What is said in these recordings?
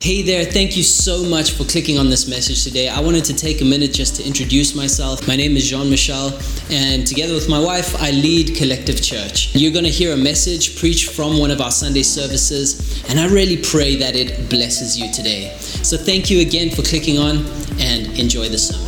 Hey there, thank you so much for clicking on this message today. I wanted to take a minute just to introduce myself. My name is Jean-Michel, and together with my wife, I lead Collective Church. You're going to hear a message preached from one of our Sunday services, and I really pray that it blesses you today. So thank you again for clicking on, and enjoy the sermon.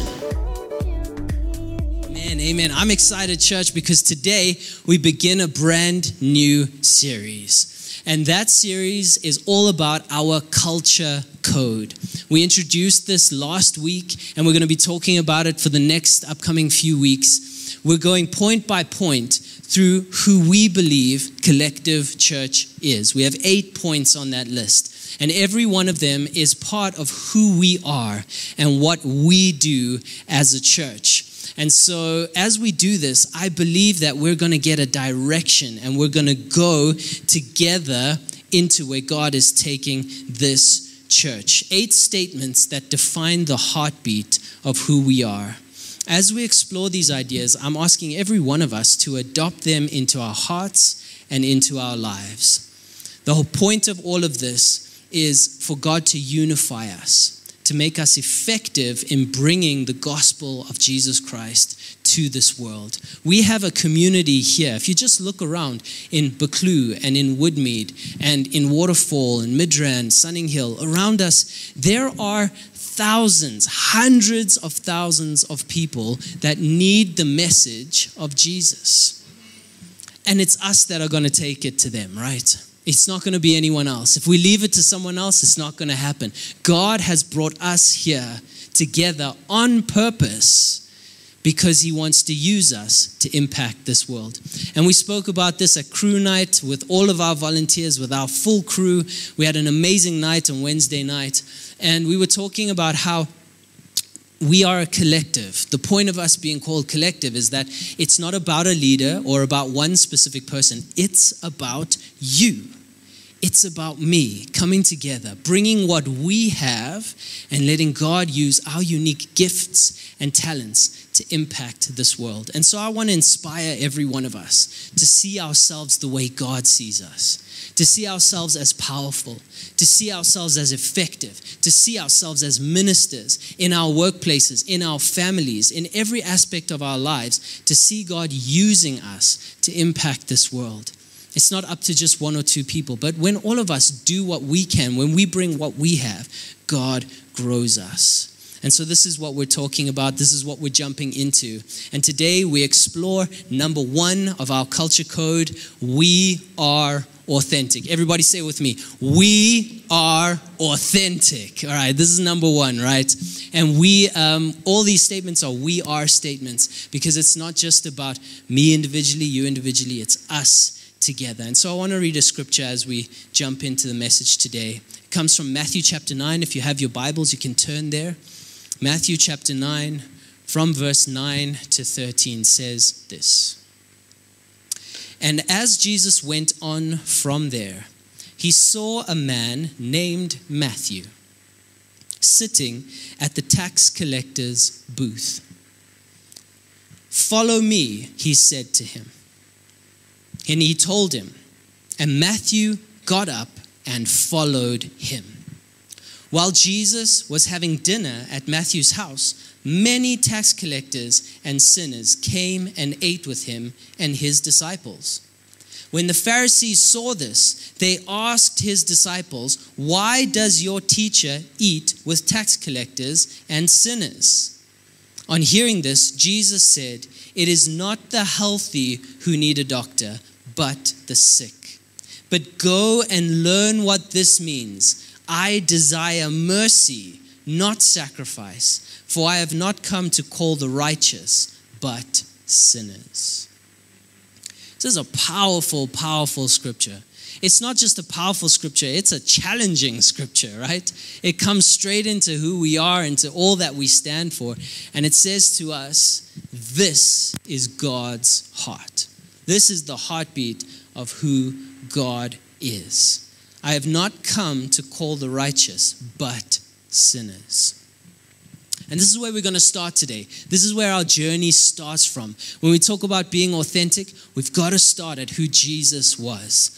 Amen. I'm excited, church, because today we begin a brand new series. And that series is all about our culture code. We introduced this last week, and we're going to be talking about it for the next upcoming few weeks. We're going point by point through who we believe Collective Church is. We have 8 points on that list, and every one of them is part of who we are and what we do as a church. And so as we do this, I believe that we're going to get a direction and we're going to go together into where God is taking this church. 8 statements that define the heartbeat of who we are. As we explore these ideas, I'm asking every one of us to adopt them into our hearts and into our lives. The whole point of all of this is for God to unify us, to make us effective in bringing the gospel of Jesus Christ to this world. We have a community here. If you just look around in Buccleuch and in Woodmead and in Waterfall and Midrand, Sunning Hill, around us, there are thousands, hundreds of thousands of people that need the message of Jesus. And it's us that are going to take it to them, right? It's not going to be anyone else. If we leave it to someone else, it's not going to happen. God has brought us here together on purpose because he wants to use us to impact this world. And we spoke about this at crew night with all of our volunteers, with our full crew. We had an amazing night on Wednesday night. And we were talking about how we are a collective. The point of us being called collective is that it's not about a leader or about one specific person. It's about you. It's about me coming together, bringing what we have and letting God use our unique gifts and talents to impact this world. And so I want to inspire every one of us to see ourselves the way God sees us, to see ourselves as powerful, to see ourselves as effective, to see ourselves as ministers in our workplaces, in our families, in every aspect of our lives, to see God using us to impact this world. It's not up to just 1 or 2 people, but when all of us do what we can, when we bring what we have, God grows us. And so this is what we're talking about. This is what we're jumping into. And today we explore number 1 of our culture code. We are authentic. Everybody say it with me. We are authentic. All right, this is number 1, right? And we, all these statements are we are statements because it's not just about me individually, you individually, it's us together. And so I want to read a scripture as we jump into the message today. It comes from Matthew chapter 9. If you have your Bibles, you can turn there. Matthew chapter 9, from verse 9 to 13 says this. And as Jesus went on from there, he saw a man named Matthew sitting at the tax collector's booth. Follow me, he said to him. And he told him, and Matthew got up and followed him. While Jesus was having dinner at Matthew's house, many tax collectors and sinners came and ate with him and his disciples. When the Pharisees saw this, they asked his disciples, "Why does your teacher eat with tax collectors and sinners?" On hearing this, Jesus said, "It is not the healthy who need a doctor, but the sick. But go and learn what this means. I desire mercy, not sacrifice, for I have not come to call the righteous, but sinners." This is a powerful, powerful scripture. It's not just a powerful scripture, it's a challenging scripture, right? It comes straight into who we are, into all that we stand for. And it says to us, this is God's heart. This is the heartbeat of who God is. I have not come to call the righteous, but sinners. And this is where we're going to start today. This is where our journey starts from. When we talk about being authentic, we've got to start at who Jesus was.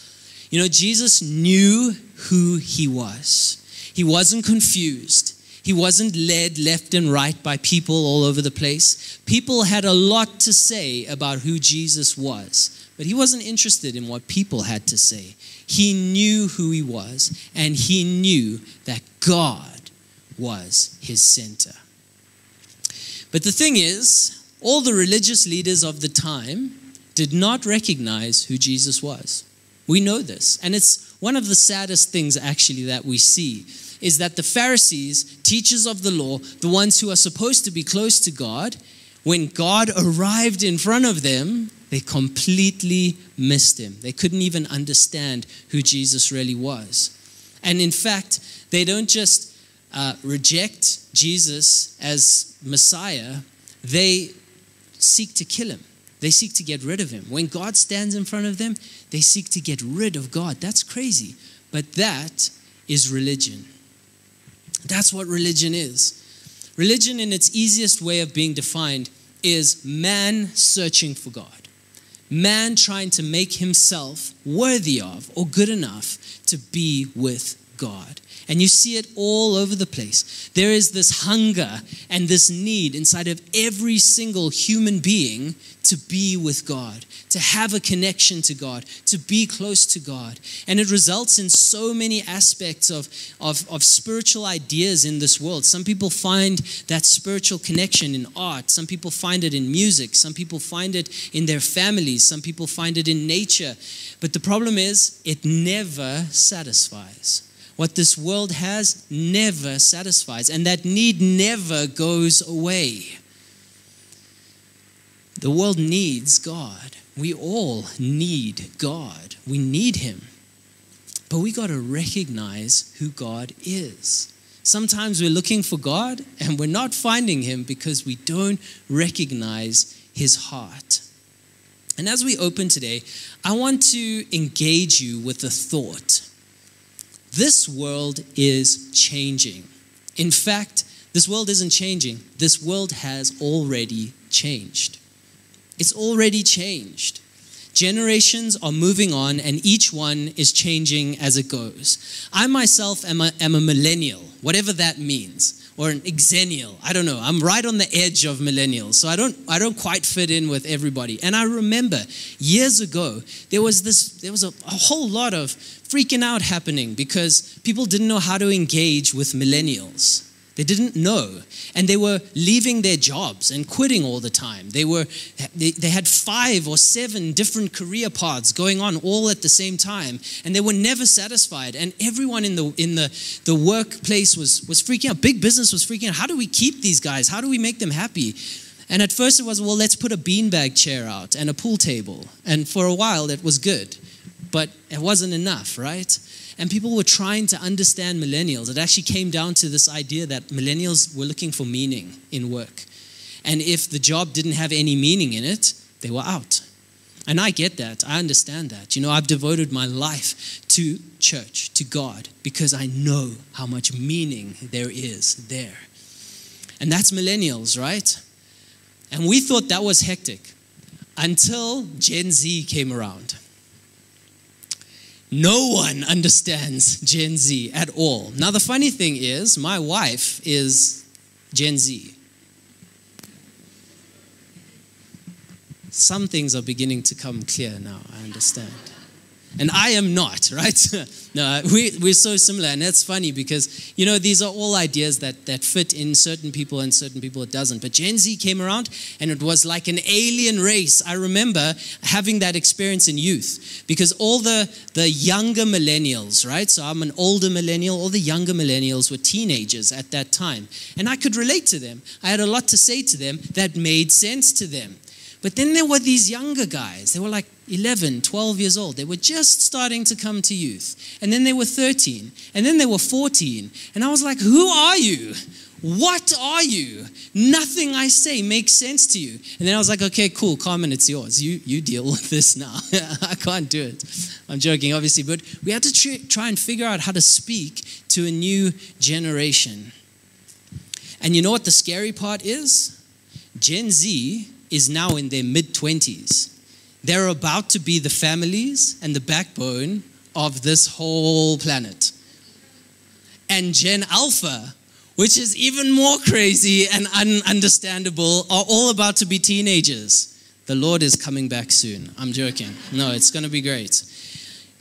You know, Jesus knew who he was. He wasn't confused. He wasn't led left and right by people all over the place. People had a lot to say about who Jesus was, but he wasn't interested in what people had to say. He knew who he was, and he knew that God was his center. But the thing is, all the religious leaders of the time did not recognize who Jesus was. We know this, and it's one of the saddest things actually that we see is that the Pharisees, teachers of the law, the ones who are supposed to be close to God, when God arrived in front of them, they completely missed him. They couldn't even understand who Jesus really was. And in fact, they don't just reject Jesus as Messiah, they seek to kill him. They seek to get rid of him. When God stands in front of them, they seek to get rid of God. That's crazy. But that is religion. That's what religion is. Religion, in its easiest way of being defined, is man searching for God. Man trying to make himself worthy of or good enough to be with God. And you see it all over the place. There is this hunger and this need inside of every single human being to be with God, to have a connection to God, to be close to God. And it results in so many aspects of spiritual ideas in this world. Some people find that spiritual connection in art. Some people find it in music. Some people find it in their families. Some people find it in nature. But the problem is, it never satisfies. What this world has never satisfies, and that need never goes away. The world needs God. We all need God. We need him. But we got to recognize who God is. Sometimes we're looking for God and we're not finding him because we don't recognize his heart. And as we open today, I want to engage you with a thought. This world is changing. In fact, this world isn't changing. This world has already changed. It's already changed. Generations are moving on, and each one is changing as it goes. I myself am a millennial, whatever that means, or an exennial. I don't know. I'm right on the edge of millennials, so I don't quite fit in with everybody. And I remember years ago, there was a whole lot of freaking out happening because people didn't know how to engage with millennials. They didn't know, and they were leaving their jobs and quitting all the time. They had 5 or 7 different career paths going on all at the same time, and they were never satisfied. And everyone in the workplace was freaking out. Big business was freaking out. How do we keep these guys? How do we make them happy? And at first it was, well, let's put a beanbag chair out and a pool table. And for a while it was good, but it wasn't enough, right? And people were trying to understand millennials. It actually came down to this idea that millennials were looking for meaning in work. And if the job didn't have any meaning in it, they were out. And I get that. I understand that. You know, I've devoted my life to church, to God, because I know how much meaning there is there. And that's millennials, right? And we thought that was hectic until Gen Z came around. No one understands Gen Z at all. Now, the funny thing is, my wife is Gen Z. Some things are beginning to come clear now, I understand. And I am not, right? No, we're so similar, and that's funny because, you know, these are all ideas that fit in certain people and certain people it doesn't. But Gen Z came around, and it was like an alien race. I remember having that experience in youth because all the younger millennials, right? So I'm an older millennial. All the younger millennials were teenagers at that time, and I could relate to them. I had a lot to say to them that made sense to them. But then there were these younger guys. They were like 11, 12 years old. They were just starting to come to youth. And then they were 13. And then they were 14. And I was like, who are you? What are you? Nothing I say makes sense to you. And then I was like, okay, cool, Carmen, it's yours. You deal with this now. I can't do it. I'm joking, obviously. But we had to try and figure out how to speak to a new generation. And you know what the scary part is? Gen Z is now in their mid-20s. They're about to be the families and the backbone of this whole planet. and Gen Alpha, which is even more crazy and ununderstandable, are all about to be teenagers. The Lord is coming back soon. I'm joking. No, it's going to be great.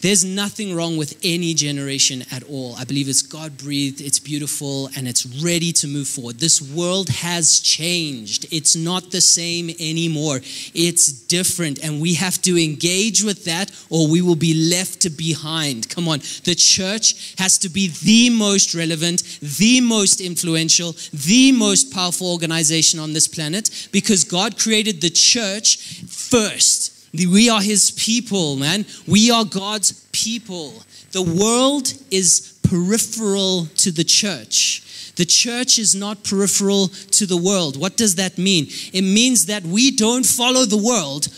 There's nothing wrong with any generation at all. I believe it's God-breathed, it's beautiful, and it's ready to move forward. This world has changed. It's not the same anymore. It's different, and we have to engage with that or we will be left behind. Come on. The church has to be the most relevant, the most influential, the most powerful organization on this planet because God created the church first. We are his people, man. We are God's people. The world is peripheral to the church. The church is not peripheral to the world. What does that mean? It means that we don't follow the world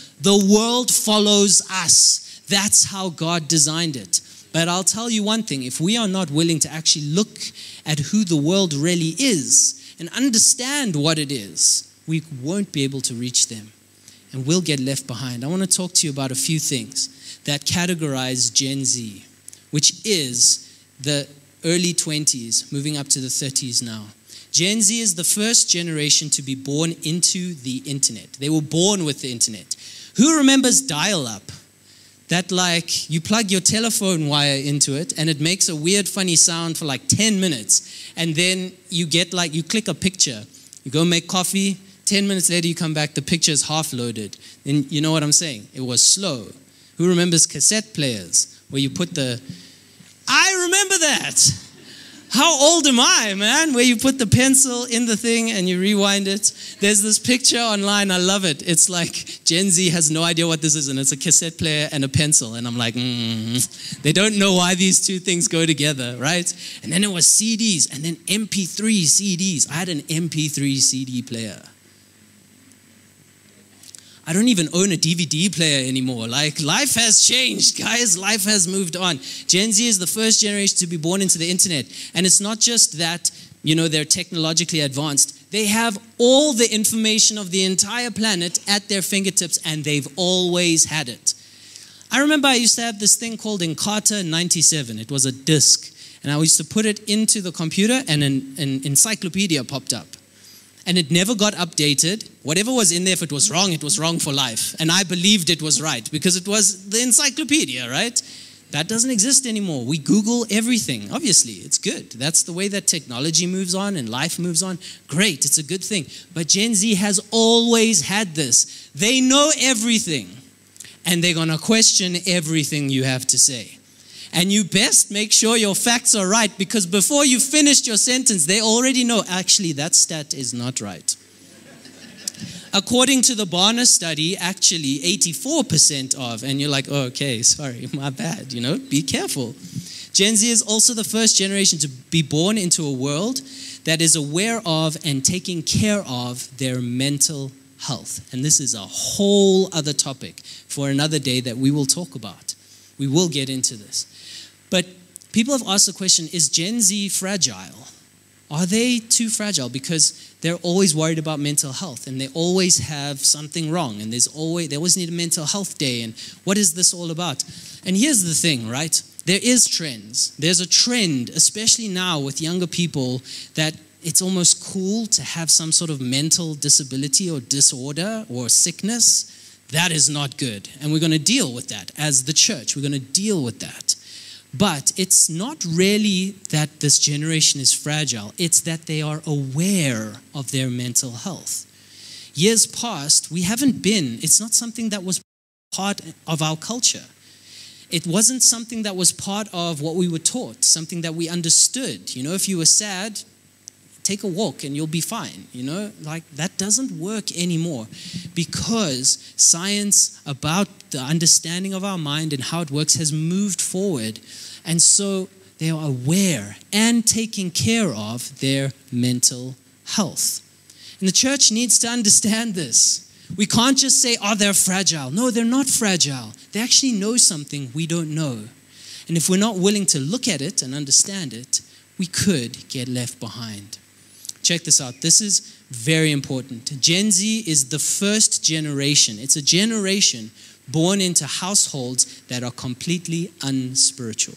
follows us. That's how God designed it. But I'll tell you one thing, if we are not willing to actually look at who the world really is and understand what it is, we won't be able to reach them. And we'll get left behind. I want to talk to you about a few things that categorize Gen Z, which is the early 20s, moving up to the 30s now. Gen Z is the first generation to be born into the internet. They were born with the internet. Who remembers dial-up? That like you plug your telephone wire into it and it makes a weird funny sound for like 10 minutes. And then you get like, you click a picture, you go make coffee, 10 minutes later, you come back, the picture is half loaded. And you know what I'm saying? It was slow. Who remembers cassette players where you put the... I remember that. How old am I, man? Where you put the pencil in the thing and you rewind it. There's this picture online. I love it. It's like Gen Z has no idea what this is. And it's a cassette player and a pencil. And I'm like, They don't know why these two things go together, right? And then it was CDs and then MP3 CDs. I had an MP3 CD player. I don't even own a DVD player anymore. Like, life has changed, guys. Life has moved on. Gen Z is the first generation to be born into the internet. And it's not just that, you know, they're technologically advanced. They have all the information of the entire planet at their fingertips, and they've always had it. I remember I used to have this thing called Encarta 97. It was a disc. And I used to put it into the computer, and an encyclopedia popped up. And it never got updated. Whatever was in there, if it was wrong for life. And I believed it was right because it was the encyclopedia, right? That doesn't exist anymore. We Google everything. Obviously, it's good. That's the way that technology moves on and life moves on. Great, it's a good thing. But Gen Z has always had this. They know everything. And they're going to question everything you have to say. And you best make sure your facts are right because before you finished your sentence, they already know, actually, that stat is not right. According to the Barna study, actually, 84% of, and you're like, oh, okay, sorry, my bad, you know, be careful. Gen Z is also the first generation to be born into a world that is aware of and taking care of their mental health. And this is a whole other topic for another day that we will talk about. We will get into this. But people have asked the question, is Gen Z fragile? Are they too fragile? Because they're always worried about mental health and they always have something wrong and they always need a mental health day and what is this all about? And here's the thing, right? There is trends. There's a trend, especially now with younger people, that it's almost cool to have some sort of mental disability or disorder or sickness. That is not good. And we're going to deal with that as the church. We're going to deal with that. But it's not really that this generation is fragile. It's that they are aware of their mental health. Years past, we haven't been. It's not something that was part of our culture. It wasn't something that was part of what we were taught, something that we understood. You know, if you were sad, take a walk and you'll be fine, you know? Like, that doesn't work anymore because science about the understanding of our mind and how it works has moved forward. And so they are aware and taking care of their mental health. And the church needs to understand this. We can't just say, oh, they're fragile. No, they're not fragile. They actually know something we don't know. And if we're not willing to look at it and understand it, we could get left behind. Check this out. This is very important. Gen Z is the first generation. It's a generation born into households that are completely unspiritual.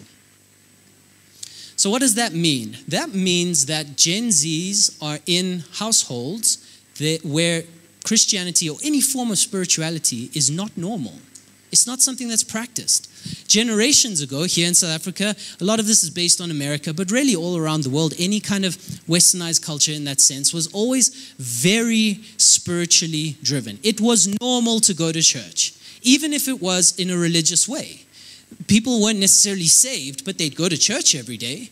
So what does that mean? That means that Gen Zs are in households that, where Christianity or any form of spirituality is not normal. It's not something that's practiced. Generations ago, here in South Africa, a lot of this is based on America, but really all around the world, any kind of westernized culture in that sense was always very spiritually driven. It was normal to go to church, even if it was in a religious way. People weren't necessarily saved, but they'd go to church every day.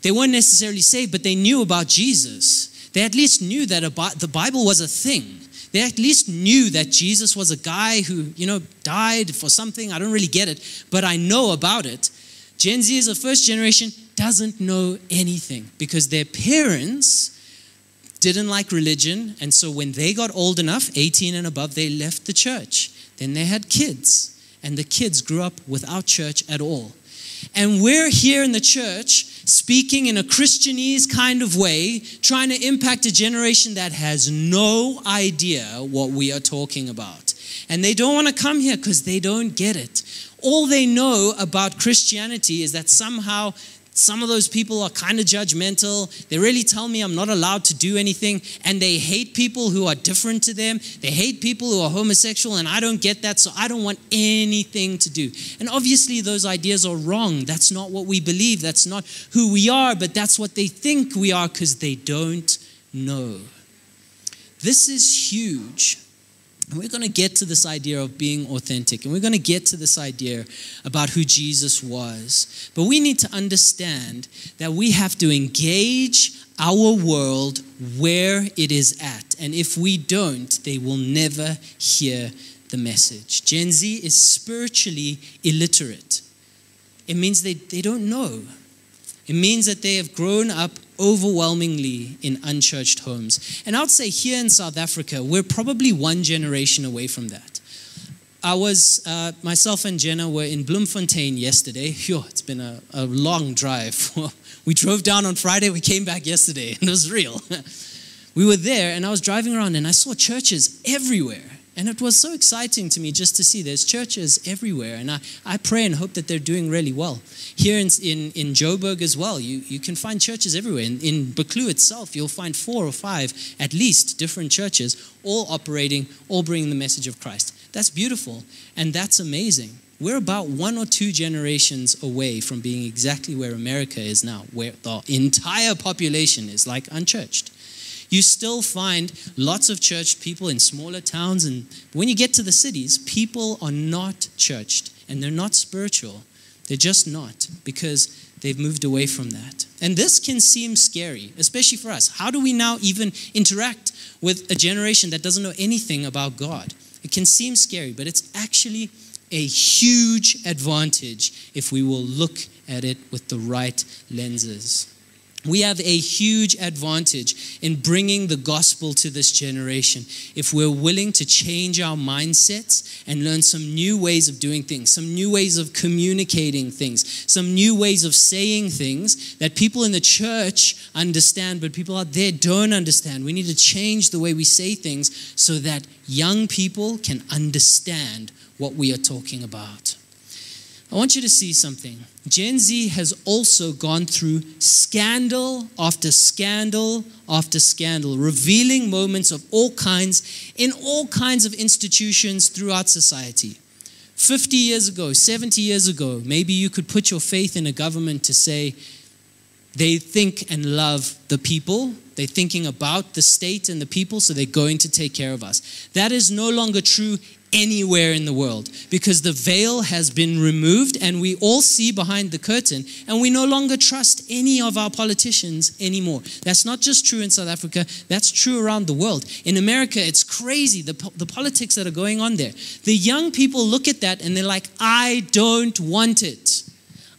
They weren't necessarily saved, but they knew about Jesus. They at least knew that the Bible was a thing. They at least knew that Jesus was a guy who, you know, died for something. I don't really get it, but I know about it. Gen Z is the first generation, doesn't know anything because their parents didn't like religion. And so when they got old enough, 18 and above, they left the church. Then they had kids. And the kids grew up without church at all. And we're here in the church speaking in a Christianese kind of way, trying to impact a generation that has no idea what we are talking about. And they don't want to come here because they don't get it. All they know about Christianity is that somehow some of those people are kind of judgmental. They really tell me I'm not allowed to do anything. And they hate people who are different to them. They hate people who are homosexual. And I don't get that, so I don't want anything to do. And obviously those ideas are wrong. That's not what we believe. That's not who we are. But that's what they think we are because they don't know. This is huge. And we're going to get to this idea of being authentic. And we're going to get to this idea about who Jesus was. But we need to understand that we have to engage our world where it is at. And if we don't, they will never hear the message. Gen Z is spiritually illiterate. It means they don't know. It means that they have grown up overwhelmingly in unchurched homes. And I'd say here in South Africa, we're probably one generation away from that. I was, myself and Jenna were in Bloemfontein yesterday. Phew, it's been a long drive. We drove down on Friday, we came back yesterday, and it was real. We were there, and I was driving around, and I saw churches everywhere. And it was so exciting to me just to see there's churches everywhere. And I pray and hope that they're doing really well. Here in Joburg as well, you can find churches everywhere. In Buccleuch itself, you'll find 4 or 5, at least, different churches, all operating, all bringing the message of Christ. That's beautiful, and that's amazing. We're about 1 or 2 generations away from being exactly where America is now, where the entire population is like unchurched. You still find lots of churched people in smaller towns. And when you get to the cities, people are not churched and they're not spiritual. They're just not because they've moved away from that. And this can seem scary, especially for us. How do we now even interact with a generation that doesn't know anything about God? It can seem scary, but it's actually a huge advantage if we will look at it with the right lenses. We have a huge advantage in bringing the gospel to this generation if we're willing to change our mindsets and learn some new ways of doing things, some new ways of communicating things, some new ways of saying things that people in the church understand, but people out there don't understand. We need to change the way we say things so that young people can understand what we are talking about. I want you to see something. Gen Z has also gone through scandal after scandal after scandal, revealing moments of all kinds in all kinds of institutions throughout society. 50 years ago, 70 years ago, maybe you could put your faith in a government to say they think and love the people. They're thinking about the state and the people, so they're going to take care of us. That is no longer true anywhere in the world because the veil has been removed and we all see behind the curtain and we no longer trust any of our politicians anymore. That's not just true in South Africa, that's true around the world. In America, it's crazy, the politics that are going on there. The young people look at that and they're like, I don't want it.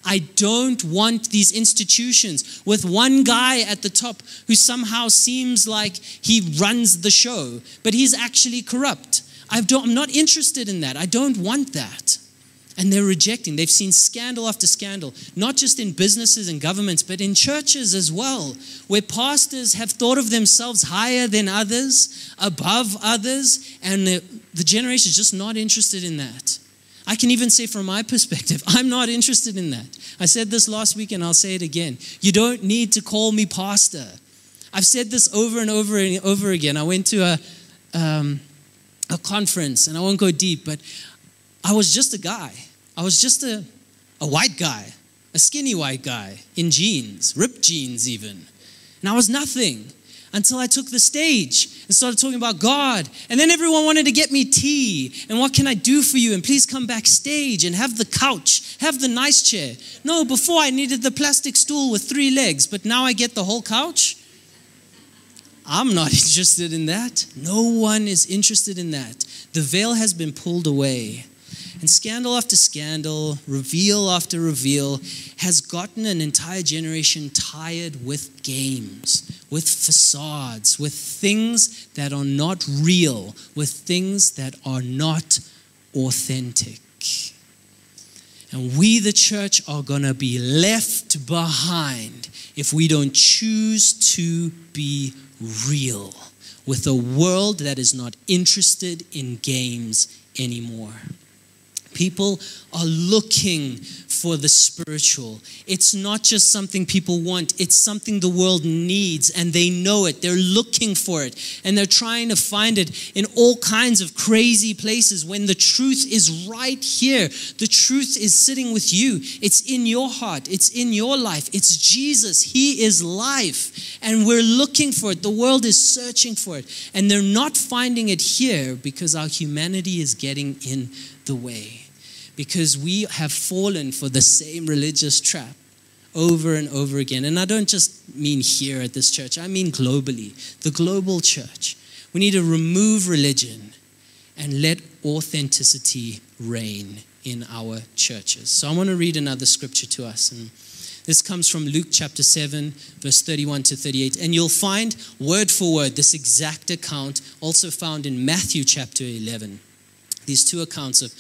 I don't want these institutions with one guy at the top who somehow seems like he runs the show, but he's actually corrupt. I'm not interested in that. I don't want that. And they're rejecting. They've seen scandal after scandal, not just in businesses and governments, but in churches as well, where pastors have thought of themselves higher than others, above others, and the generation is just not interested in that. I can even say from my perspective, I'm not interested in that. I said this last week and I'll say it again. You don't need to call me pastor. I've said this over and over and over again. I went to a conference, and I won't go deep, but I was just a guy. I was just a white guy, a skinny white guy in jeans, ripped jeans even. And I was nothing until I took the stage and started talking about God. And then everyone wanted to get me tea. And what can I do for you? And please come backstage and have the couch, have the nice chair. No, before I needed the plastic stool with 3 legs, but now I get the whole couch. I'm not interested in that. No one is interested in that. The veil has been pulled away. And scandal after scandal, reveal after reveal, has gotten an entire generation tired with games, with facades, with things that are not real, with things that are not authentic. And we, the church, are going to be left behind if we don't choose to be real with a world that is not interested in games anymore. People are looking for the spiritual. It's not just something people want. It's something the world needs, and they know it. They're looking for it, and they're trying to find it in all kinds of crazy places when the truth is right here. The truth is sitting with you. It's in your heart. It's in your life. It's Jesus. He is life, and we're looking for it. The world is searching for it, and they're not finding it here because our humanity is getting in the way. Because we have fallen for the same religious trap over and over again. And I don't just mean here at this church. I mean globally, the global church. We need to remove religion and let authenticity reign in our churches. So I want to read another scripture to us. And this comes from Luke chapter 7, verse 31 to 38. And you'll find word for word this exact account also found in Matthew chapter 11. These two accounts of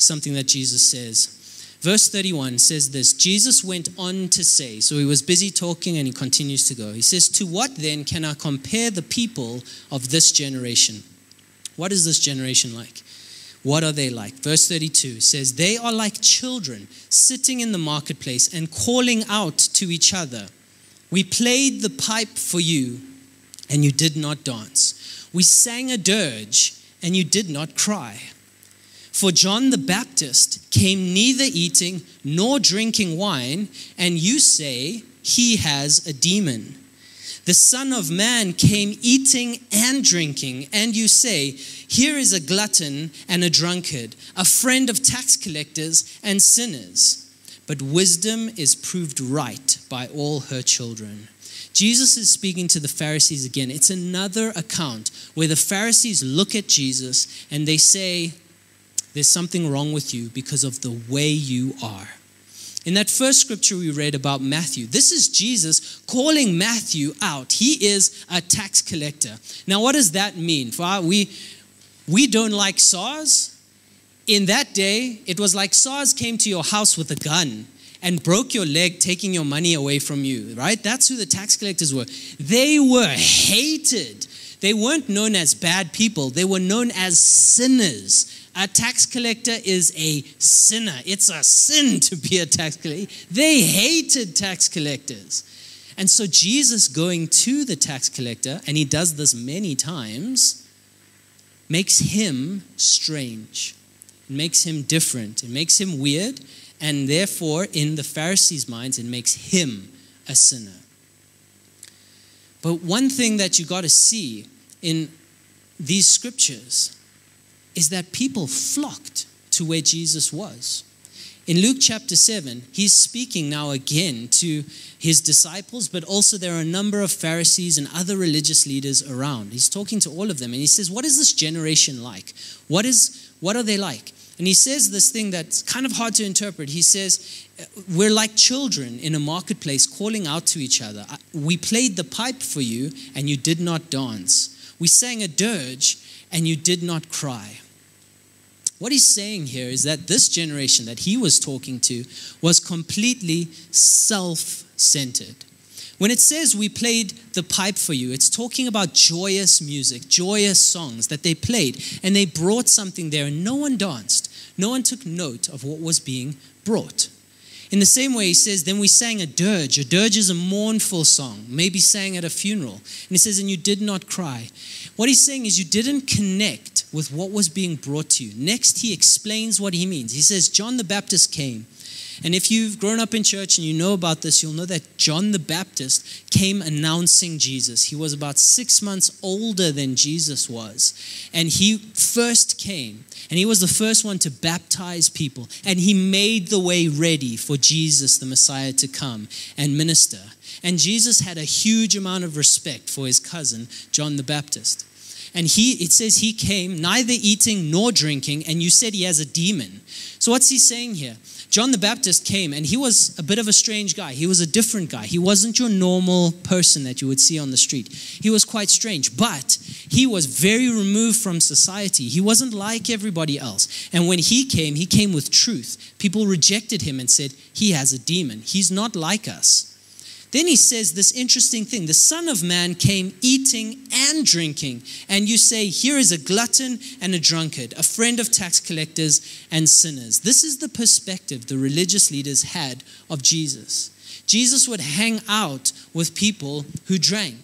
something that Jesus says. Verse 31 says this, Jesus went on to say, so he was busy talking and he continues to go. He says, to what then can I compare the people of this generation? What is this generation like? What are they like? Verse 32 says, they are like children sitting in the marketplace and calling out to each other. We played the pipe for you and you did not dance. We sang a dirge and you did not cry. For John the Baptist came neither eating nor drinking wine, and you say he has a demon. The Son of Man came eating and drinking, and you say, here is a glutton and a drunkard, a friend of tax collectors and sinners. But wisdom is proved right by all her children. Jesus is speaking to the Pharisees again. It's another account where the Pharisees look at Jesus and they say, there's something wrong with you because of the way you are. In that first scripture we read about Matthew, this is Jesus calling Matthew out. He is a tax collector. Now, what does that mean? For we don't like SARS. In that day, it was like SARS came to your house with a gun and broke your leg, taking your money away from you, right? That's who the tax collectors were. They were hated. They weren't known as bad people. They were known as sinners. A tax collector is a sinner. It's a sin to be a tax collector. They hated tax collectors. And so Jesus going to the tax collector, and he does this many times, makes him strange. It makes him different. It makes him weird. And therefore, in the Pharisees' minds, it makes him a sinner. But one thing that you got to see in these scriptures is that people flocked to where Jesus was. In Luke chapter 7, he's speaking now again to his disciples, but also there are a number of Pharisees and other religious leaders around. He's talking to all of them, and he says, what is this generation like? What are they like? And he says this thing that's kind of hard to interpret. He says, we're like children in a marketplace calling out to each other. We played the pipe for you, and you did not dance. We sang a dirge, and you did not cry. What he's saying here is that this generation that he was talking to was completely self-centered. When it says we played the pipe for you, it's talking about joyous music, joyous songs that they played, and they brought something there, and no one danced. No one took note of what was being brought. In the same way, he says, then we sang a dirge. A dirge is a mournful song, maybe sang at a funeral. And he says, and you did not cry. What he's saying is you didn't connect with what was being brought to you. Next, he explains what he means. He says, John the Baptist came. And if you've grown up in church and you know about this, you'll know that John the Baptist came announcing Jesus. He was about 6 months older than Jesus was. And he first came. And he was the first one to baptize people. And he made the way ready for Jesus, the Messiah, to come and minister. And Jesus had a huge amount of respect for his cousin, John the Baptist. And it says he came, neither eating nor drinking, and you said he has a demon. So what's he saying here? John the Baptist came, and he was a bit of a strange guy. He was a different guy. He wasn't your normal person that you would see on the street. He was quite strange, but he was very removed from society. He wasn't like everybody else. And when he came with truth. People rejected him and said, he has a demon. He's not like us. Then he says this interesting thing. The Son of Man came eating and drinking. And you say, here is a glutton and a drunkard, a friend of tax collectors and sinners. This is the perspective the religious leaders had of Jesus. Jesus would hang out with people who drank.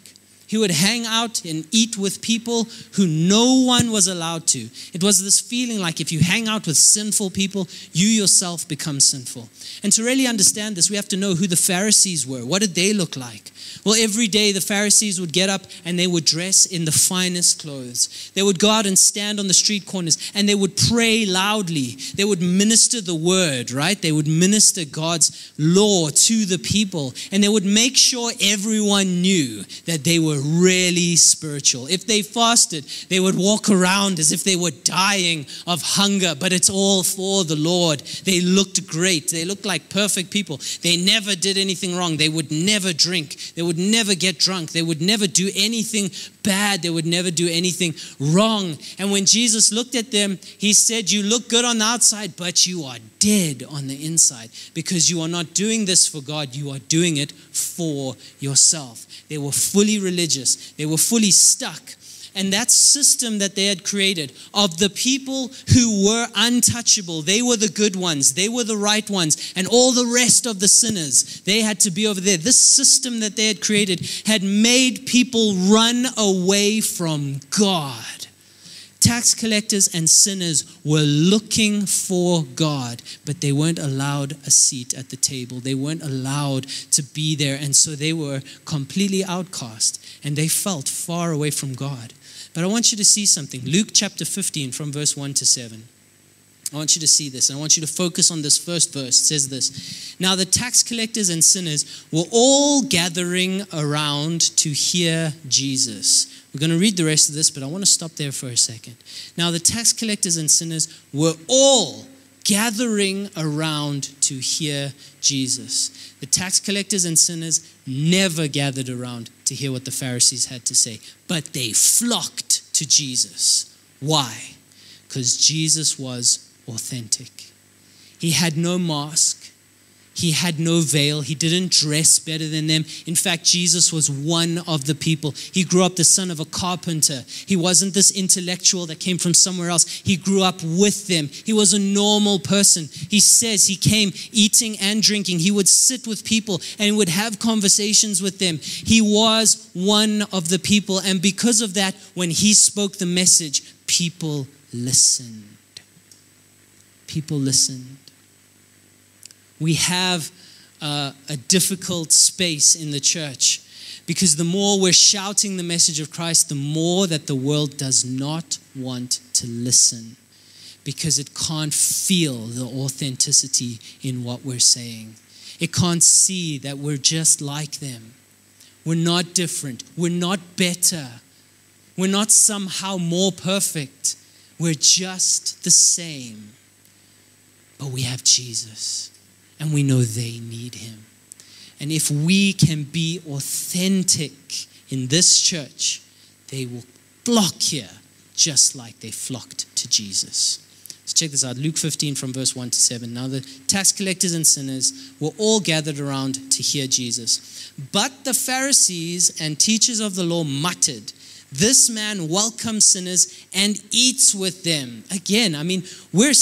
He would hang out and eat with people who no one was allowed to. It was this feeling like if you hang out with sinful people, you yourself become sinful. And to really understand this, we have to know who the Pharisees were. What did they look like? Well, every day the Pharisees would get up and they would dress in the finest clothes. They would go out and stand on the street corners and they would pray loudly. They would minister the word, right? They would minister God's law to the people. And they would make sure everyone knew that they were really spiritual. If they fasted, they would walk around as if they were dying of hunger, but it's all for the Lord. They looked great. They looked like perfect people. They never did anything wrong. They would never drink. They would never get drunk. They would never do anything bad. They would never do anything wrong. And when Jesus looked at them, he said, you look good on the outside, but you are dead on the inside because you are not doing this for God. You are doing it for yourself. They were fully religious. They were fully stuck. And that system that they had created of the people who were untouchable, they were the good ones, they were the right ones, and all the rest of the sinners, they had to be over there. This system that they had created had made people run away from God. Tax collectors and sinners were looking for God, but they weren't allowed a seat at the table. They weren't allowed to be there, and so they were completely outcast, and they felt far away from God. But I want you to see something. Luke chapter 15 from verse 1 to 7. I want you to see this. I want you to focus on this first verse. It says this. Now the tax collectors and sinners were all gathering around to hear Jesus. We're going to read the rest of this, but I want to stop there for a second. Now the tax collectors and sinners were all gathering around to hear Jesus. The tax collectors and sinners never gathered around to hear what the Pharisees had to say, but they flocked to Jesus. Why? Because Jesus was authentic. He had no mask. He had no veil. He didn't dress better than them. In fact, Jesus was one of the people. He grew up the son of a carpenter. He wasn't this intellectual that came from somewhere else. He grew up with them. He was a normal person. He says he came eating and drinking. He would sit with people and would have conversations with them. He was one of the people. And because of that, when he spoke the message, people listened. People listened. We have a difficult space in the church because the more we're shouting the message of Christ, the more that the world does not want to listen because it can't feel the authenticity in what we're saying. It can't see that we're just like them. We're not different. We're not better. We're not somehow more perfect. We're just the same. But we have Jesus. And we know they need him. And if we can be authentic in this church, they will flock here just like they flocked to Jesus. So check this out. Luke 15 from verse 1 to 7. Now the tax collectors and sinners were all gathered around to hear Jesus. But the Pharisees and teachers of the law muttered, This man welcomes sinners and eats with them. Again, I mean, we're 8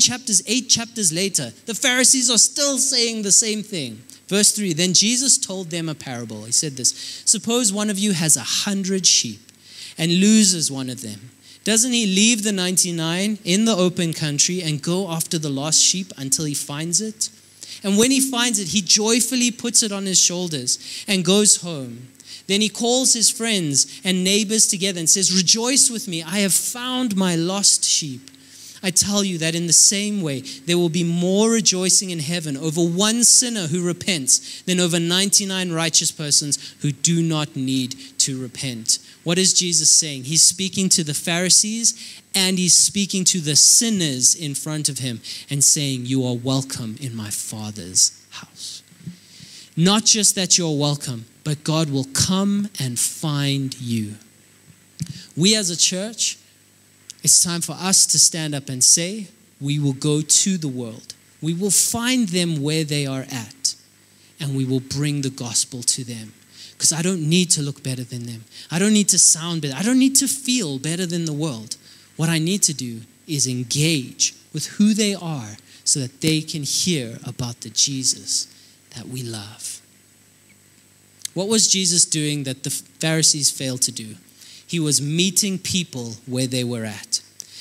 chapters later. The Pharisees are still saying the same thing. Verse 3, then Jesus told them a parable. He said this, suppose one of you has 100 sheep and loses one of them. Doesn't he leave the 99 in the open country and go after the lost sheep until he finds it? And when he finds it, he joyfully puts it on his shoulders and goes home. Then he calls his friends and neighbors together and says, rejoice with me, I have found my lost sheep. I tell you that in the same way, there will be more rejoicing in heaven over one sinner who repents than over 99 righteous persons who do not need to repent. What is Jesus saying? He's speaking to the Pharisees and he's speaking to the sinners in front of him and saying, you are welcome in my Father's house. Not just that you're welcome, but God will come and find you. We as a church, it's time for us to stand up and say, we will go to the world. We will find them where they are at, and we will bring the gospel to them. Because I don't need to look better than them. I don't need to sound better. I don't need to feel better than the world. What I need to do is engage with who they are so that they can hear about the Jesus that we love. What was Jesus doing that the Pharisees failed to do? He was meeting people where they were at.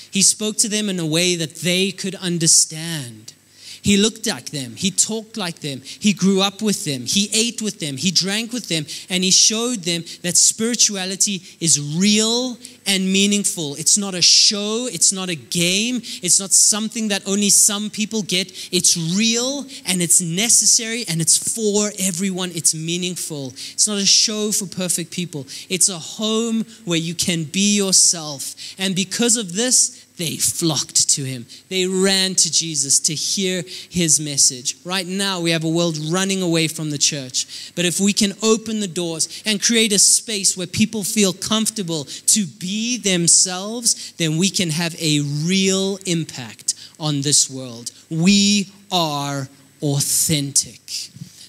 He spoke to them in a way that they could understand. He looked like them. He talked like them. He grew up with them. He ate with them. He drank with them. And he showed them that spirituality is real and meaningful. It's not a show. It's not a game. It's not something that only some people get. It's real and it's necessary and it's for everyone. It's meaningful. It's not a show for perfect people. It's a home where you can be yourself. And because of this, they flocked to him. They ran to Jesus to hear his message. Right now, we have a world running away from the church. But if we can open the doors and create a space where people feel comfortable to be themselves, then we can have a real impact on this world. We are authentic.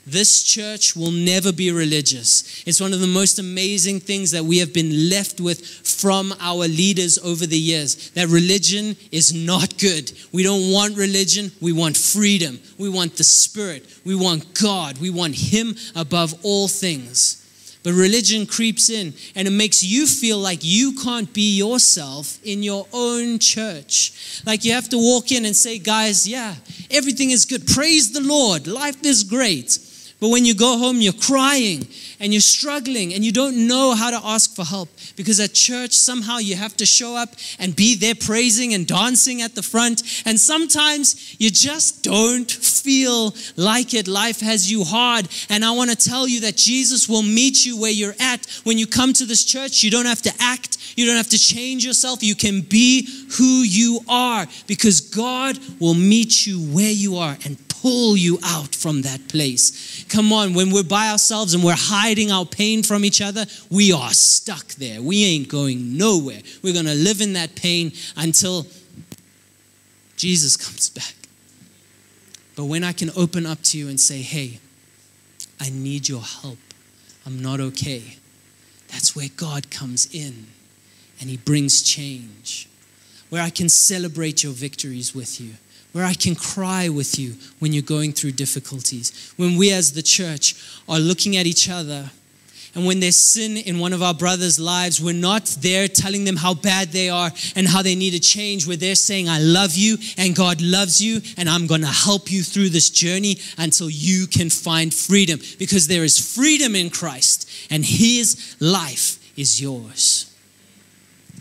This church will never be religious. It's one of the most amazing things that we have been left with from our leaders over the years, that religion is not good. We don't want religion. We want freedom. We want the Spirit. We want God. We want Him above all things. But religion creeps in and it makes you feel like you can't be yourself in your own church. Like you have to walk in and say, guys, yeah, everything is good. Praise the Lord. Life is great. But when you go home, you're crying and you're struggling and you don't know how to ask for help because at church, somehow you have to show up and be there praising and dancing at the front. And sometimes you just don't feel like it. Life has you hard. And I want to tell you that Jesus will meet you where you're at. When you come to this church, you don't have to act. You don't have to change yourself. You can be who you are because God will meet you where you are and pull you out from that place. Come on, when we're by ourselves and we're hiding our pain from each other, we are stuck there. We ain't going nowhere. We're going to live in that pain until Jesus comes back. But when I can open up to you and say, hey, I need your help. I'm not okay. That's where God comes in and He brings change. Where I can celebrate your victories with you. Where I can cry with you when you're going through difficulties. When we as the church are looking at each other and when there's sin in one of our brothers' lives, we're not there telling them how bad they are and how they need a change. We're there saying, I love you and God loves you and I'm going to help you through this journey until you can find freedom. Because there is freedom in Christ and His life is yours.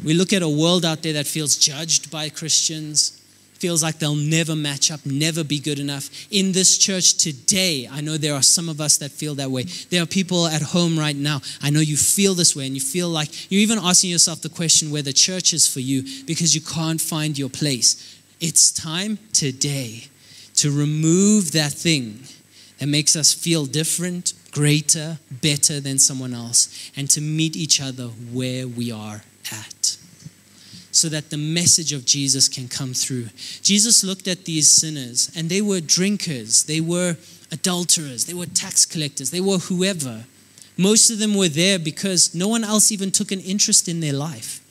We look at a world out there that feels judged by Christians. Feels like they'll never match up, never be good enough. In this church today, I know there are some of us that feel that way. There are people at home right now. I know you feel this way and you feel like you're even asking yourself the question whether church is for you because you can't find your place. It's time today to remove that thing that makes us feel different, greater, better than someone else, and to meet each other where we are at, so that the message of Jesus can come through. Jesus looked at these sinners, and they were drinkers, they were adulterers, they were tax collectors, they were whoever. Most of them were there because no one else even took an interest in their life.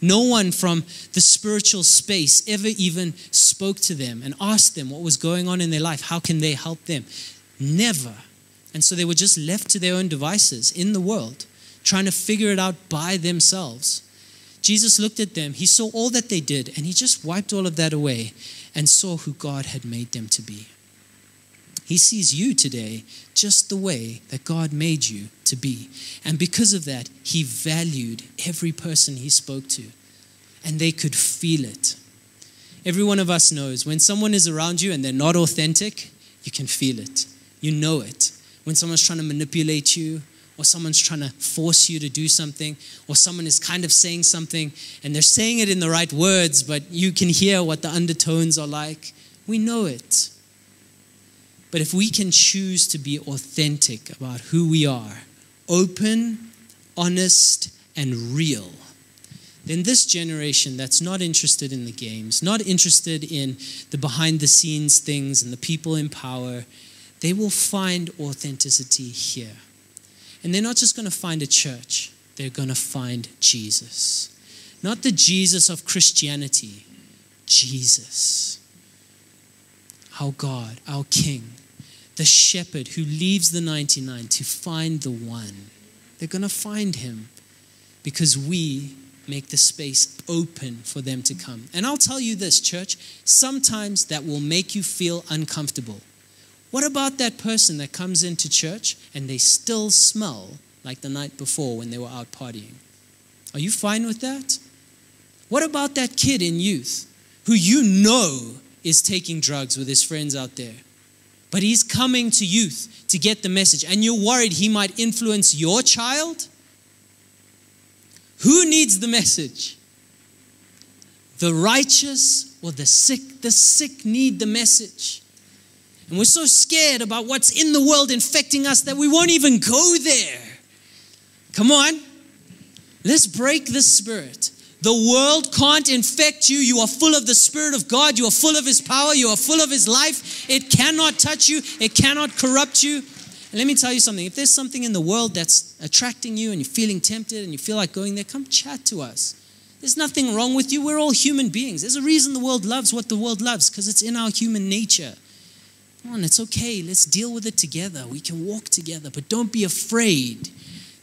No one from the spiritual space ever even spoke to them and asked them what was going on in their life. How can they help them? Never. And so they were just left to their own devices in the world, trying to figure it out by themselves. Jesus looked at them. He saw all that they did, and he just wiped all of that away and saw who God had made them to be. He sees you today just the way that God made you to be. And because of that, he valued every person he spoke to, and they could feel it. Every one of us knows when someone is around you and they're not authentic, you can feel it. You know it. When someone's trying to manipulate you, or someone's trying to force you to do something, or someone is kind of saying something, and they're saying it in the right words, but you can hear what the undertones are like. We know it. But if we can choose to be authentic about who we are, open, honest, and real, then this generation that's not interested in the games, not interested in the behind-the-scenes things and the people in power, they will find authenticity here. And they're not just going to find a church. They're going to find Jesus. Not the Jesus of Christianity. Jesus. Our God, our King, the shepherd who leaves the 99 to find the one. They're going to find him because we make the space open for them to come. And I'll tell you this, church, sometimes that will make you feel uncomfortable. What about that person that comes into church and they still smell like the night before when they were out partying? Are you fine with that? What about that kid in youth who you know is taking drugs with his friends out there, but he's coming to youth to get the message and you're worried he might influence your child? Who needs the message? The righteous or the sick? The sick need the message. And we're so scared about what's in the world infecting us that we won't even go there. Come on. Let's break this spirit. The world can't infect you. You are full of the Spirit of God. You are full of His power. You are full of His life. It cannot touch you. It cannot corrupt you. And let me tell you something. If there's something in the world that's attracting you and you're feeling tempted and you feel like going there, come chat to us. There's nothing wrong with you. We're all human beings. There's a reason the world loves what the world loves, because it's in our human nature. Come on, it's okay. Let's deal with it together. We can walk together, but don't be afraid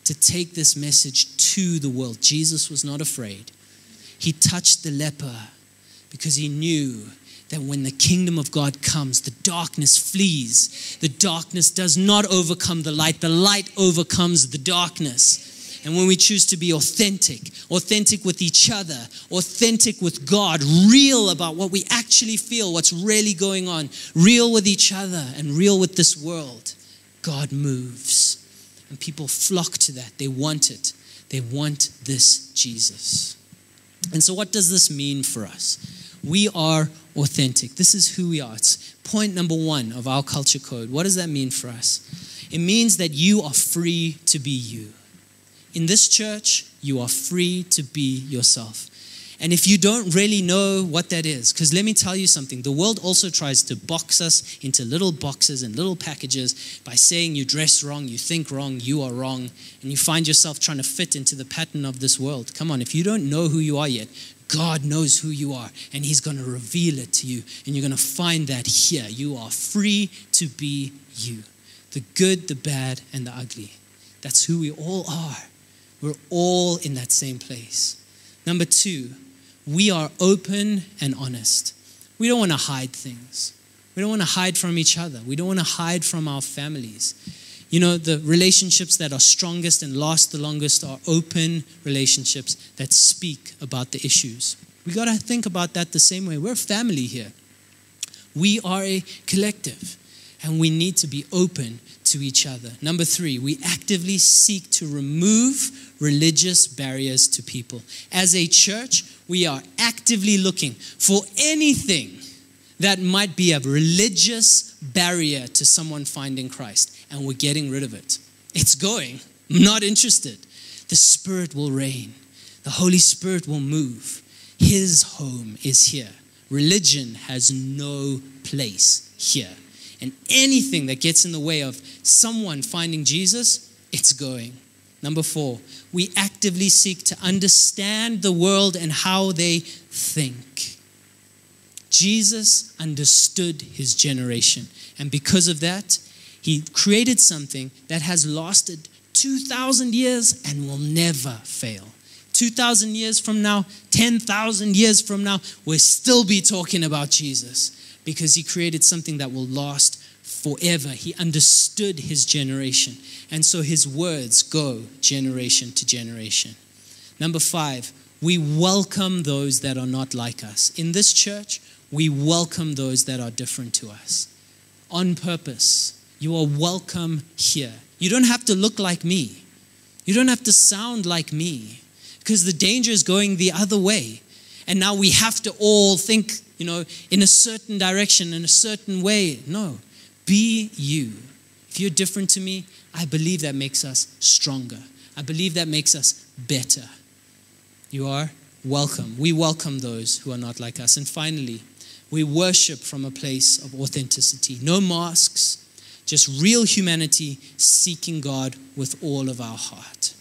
to take this message to the world. Jesus was not afraid. He touched the leper because he knew that when the kingdom of God comes, the darkness flees. The darkness does not overcome the light. The light overcomes the darkness. And when we choose to be authentic, authentic with each other, authentic with God, real about what we actually feel, what's really going on, real with each other and real with this world, God moves. And people flock to that. They want it. They want this Jesus. And so what does this mean for us? We are authentic. This is who we are. It's point number one of our culture code. What does that mean for us? It means that you are free to be you. In this church, you are free to be yourself. And if you don't really know what that is, because let me tell you something, the world also tries to box us into little boxes and little packages by saying you dress wrong, you think wrong, you are wrong, and you find yourself trying to fit into the pattern of this world. Come on, if you don't know who you are yet, God knows who you are, and He's going to reveal it to you, and you're going to find that here. You are free to be you, the good, the bad, and the ugly. That's who we all are. We're all in that same place. Number two, we are open and honest. We don't want to hide things. We don't want to hide from each other. We don't want to hide from our families. You know, the relationships that are strongest and last the longest are open relationships that speak about the issues. We got to think about that the same way. We're a family here. We are a collective, and we need to be open to each other. Number three, we actively seek to remove religious barriers to people. As a church, we are actively looking for anything that might be a religious barrier to someone finding Christ, and we're getting rid of it. It's going. I'm not interested. The Spirit will reign. The Holy Spirit will move. His home is here. Religion has no place here. And anything that gets in the way of someone finding Jesus, it's going. Number 4, we actively seek to understand the world and how they think. Jesus understood his generation, and because of that, he created something that has lasted 2,000 years and will never fail. 2,000 years from now, 10,000 years from now, we'll still be talking about Jesus because he created something that will last forever. He understood his generation. And so his words go generation to generation. Number 5, we welcome those that are not like us. In this church, we welcome those that are different to us. On purpose, you are welcome here. You don't have to look like me. You don't have to sound like me. Because the danger is going the other way. And now we have to all think, you know, in a certain direction, in a certain way. No, be you. If you're different to me, I believe that makes us stronger. I believe that makes us better. You are welcome. We welcome those who are not like us. And finally, we worship from a place of authenticity. No masks, just real humanity, seeking God with all of our heart.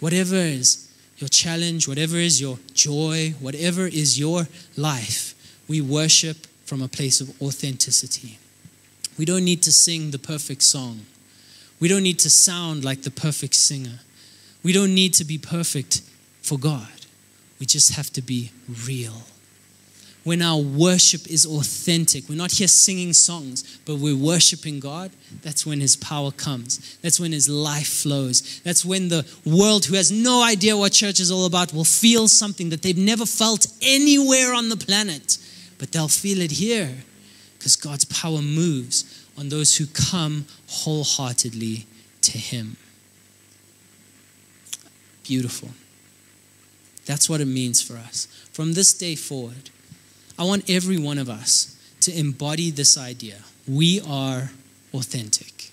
Whatever is your challenge, whatever is your joy, whatever is your life, we worship from a place of authenticity. We don't need to sing the perfect song. We don't need to sound like the perfect singer. We don't need to be perfect for God. We just have to be real. When our worship is authentic, we're not here singing songs, but we're worshiping God, that's when his power comes. That's when his life flows. That's when the world, who has no idea what church is all about, will feel something that they've never felt anywhere on the planet. But they'll feel it here because God's power moves on those who come wholeheartedly to him. Beautiful. That's what it means for us. From this day forward, I want every one of us to embody this idea. We are authentic.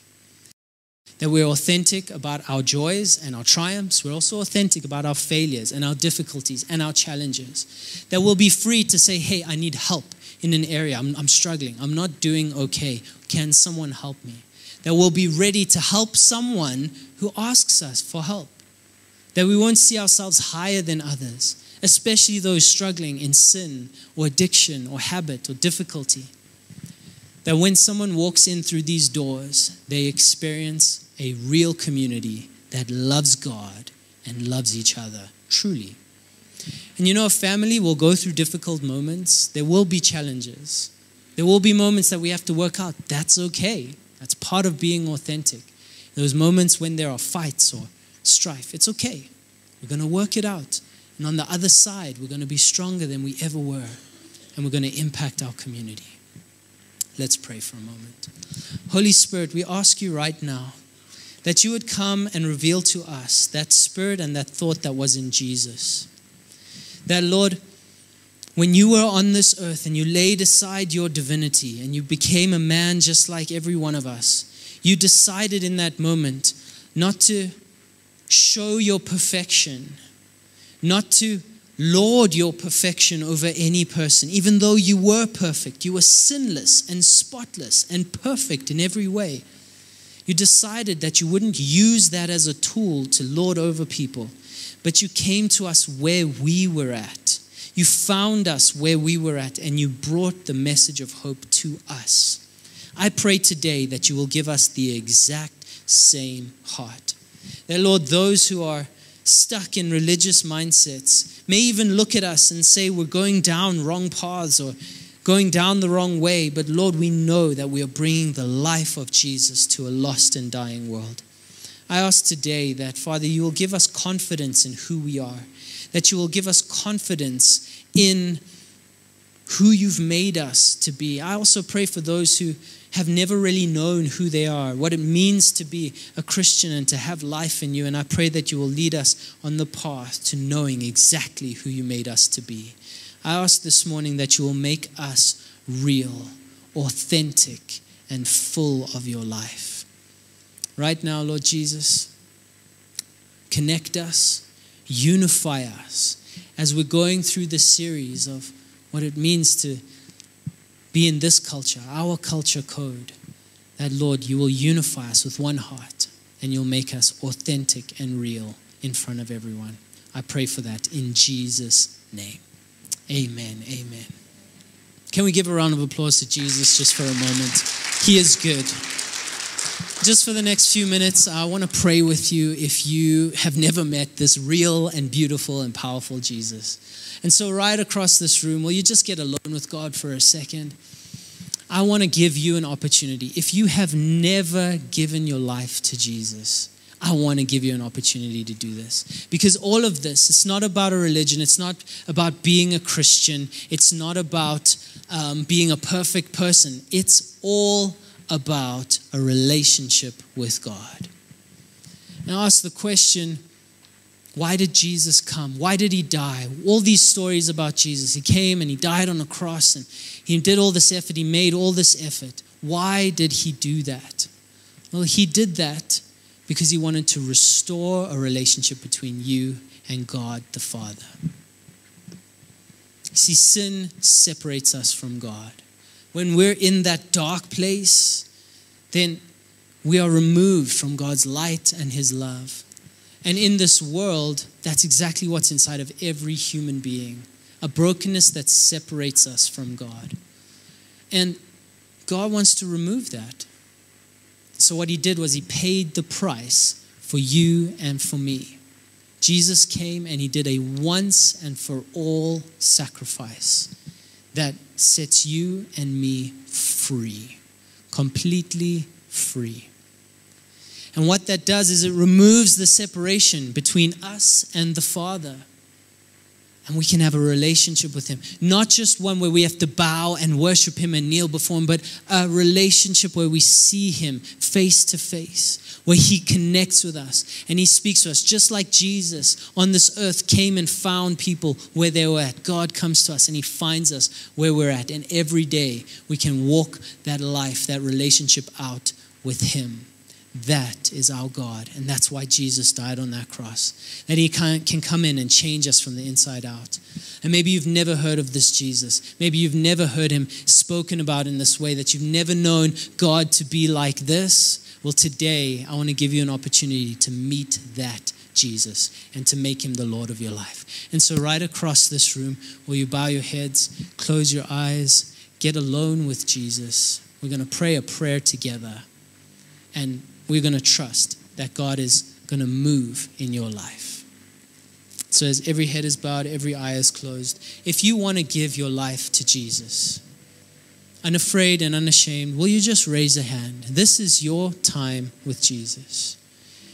That we're authentic about our joys and our triumphs. We're also authentic about our failures and our difficulties and our challenges. That we'll be free to say, hey, I need help in an area. I'm struggling. I'm not doing okay. Can someone help me? That we'll be ready to help someone who asks us for help. That we won't see ourselves higher than others, especially those struggling in sin or addiction or habit or difficulty. That when someone walks in through these doors, they experience a real community that loves God and loves each other truly. And you know, a family will go through difficult moments. There will be challenges. There will be moments that we have to work out. That's okay. That's part of being authentic. Those moments when there are fights or strife, it's okay. We're going to work it out. And on the other side, we're going to be stronger than we ever were. And we're going to impact our community. Let's pray for a moment. Holy Spirit, we ask you right now that you would come and reveal to us that spirit and that thought that was in Jesus. That, Lord, when you were on this earth and you laid aside your divinity and you became a man just like every one of us, you decided in that moment not to show your perfection, not to lord your perfection over any person, even though you were perfect. You were sinless and spotless and perfect in every way. You decided that you wouldn't use that as a tool to lord over people, but you came to us where we were at. You found us where we were at, and you brought the message of hope to us. I pray today that you will give us the exact same heart. That, Lord, those who are stuck in religious mindsets may even look at us and say we're going down wrong paths or going down the wrong way. But, Lord, we know that we are bringing the life of Jesus to a lost and dying world. I ask today that, Father, you will give us confidence in who we are, that you will give us confidence in who you've made us to be. I also pray for those who have never really known who they are, what it means to be a Christian and to have life in you. And I pray that you will lead us on the path to knowing exactly who you made us to be. I ask this morning that you will make us real, authentic, and full of your life. Right now, Lord Jesus, connect us, unify us as we're going through this series of what it means to be in this culture, our culture code, that, Lord, you will unify us with one heart, and you'll make us authentic and real in front of everyone. I pray for that in Jesus' name. Amen, amen. Can we give a round of applause to Jesus just for a moment? He is good. Just for the next few minutes, I want to pray with you if you have never met this real and beautiful and powerful Jesus. And so right across this room, will you just get alone with God for a second? I want to give you an opportunity. If you have never given your life to Jesus, I want to give you an opportunity to do this. Because all of this, it's not about a religion. It's not about being a Christian. It's not about being a perfect person. It's all about a relationship with God. And I ask the question, why did Jesus come? Why did he die? All these stories about Jesus. He came and he died on a cross and he did all this effort. He made all this effort. Why did he do that? Well, he did that because he wanted to restore a relationship between you and God the Father. See, sin separates us from God. When we're in that dark place, then we are removed from God's light and his love. And in this world, that's exactly what's inside of every human being, a brokenness that separates us from God. And God wants to remove that. So what he did was he paid the price for you and for me. Jesus came and he did a once and for all sacrifice that sets you and me free, completely free. And what that does is it removes the separation between us and the Father. And we can have a relationship with him. Not just one where we have to bow and worship him and kneel before him, but a relationship where we see him face to face, where he connects with us and he speaks to us. Just like Jesus on this earth came and found people where they were at. God comes to us and he finds us where we're at. And every day we can walk that life, that relationship out with him. That is our God, and that's why Jesus died on that cross, that he can come in and change us from the inside out. And maybe you've never heard of this Jesus. Maybe you've never heard him spoken about in this way, that you've never known God to be like this. Well, today, I want to give you an opportunity to meet that Jesus and to make him the Lord of your life. And so right across this room, will you bow your heads, close your eyes, get alone with Jesus. We're going to pray a prayer together, and we're going to trust that God is going to move in your life. So as every head is bowed, every eye is closed, if you want to give your life to Jesus, unafraid and unashamed, will you just raise a hand? This is your time with Jesus.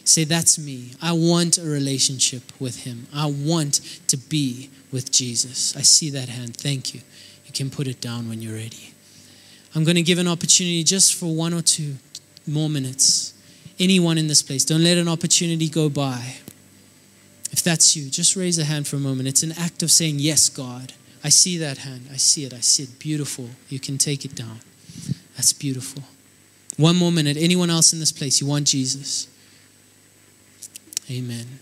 Say, that's me. I want a relationship with him. I want to be with Jesus. I see that hand. Thank you. You can put it down when you're ready. I'm going to give an opportunity just for one or two more minutes. Anyone in this place, don't let an opportunity go by. If that's you, just raise a hand for a moment. It's an act of saying, yes, God, I see that hand. I see it. I see it. Beautiful. You can take it down. That's beautiful. One more minute. Anyone else in this place, you want Jesus? Amen.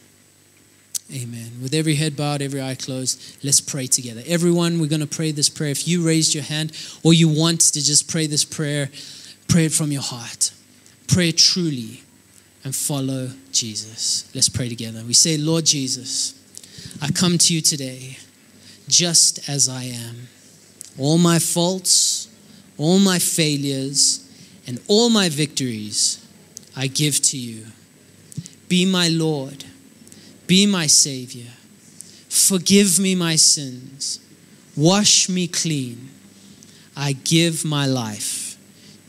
Amen. With every head bowed, every eye closed, let's pray together. Everyone, we're going to pray this prayer. If you raised your hand or you want to just pray this prayer, pray it from your heart. Pray truly and follow Jesus. Let's pray together. We say, Lord Jesus, I come to you today just as I am. All my faults, all my failures, and all my victories I give to you. Be my Lord. Be my Savior. Forgive me my sins. Wash me clean. I give my life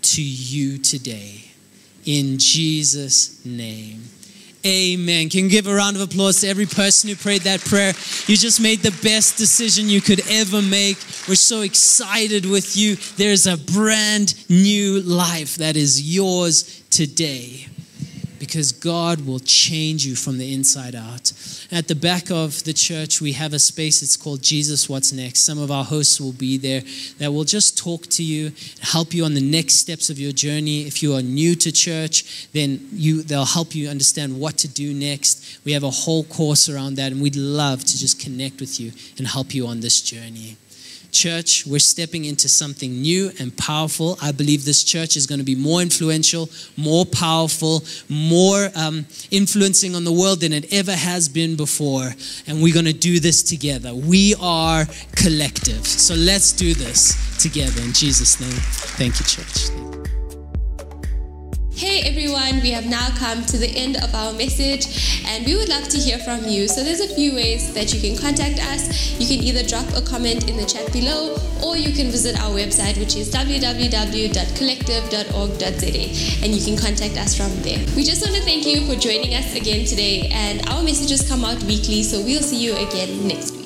to you today. In Jesus' name, amen. Can you give a round of applause to every person who prayed that prayer? You just made the best decision you could ever make. We're so excited with you. There's a brand new life that is yours today, because God will change you from the inside out. At the back of the church, we have a space. It's called Jesus What's Next. Some of our hosts will be there that will just talk to you, help you on the next steps of your journey. If you are new to church, then they'll help you understand what to do next. We have a whole course around that, and we'd love to just connect with you and help you on this journey. church, we're stepping into something new and powerful. I believe this church is going to be more influential, more powerful, more influencing on the world than it ever has been before. And we're going to do this together. We are collective. So let's do this together in Jesus' name. Thank you, church. Hey everyone, we have now come to the end of our message and we would love to hear from you. So there's a few ways that you can contact us. You can either drop a comment in the chat below or you can visit our website, which is www.collective.org.za, and you can contact us from there. We just want to thank you for joining us again today, and our messages come out weekly, so we'll see you again next week.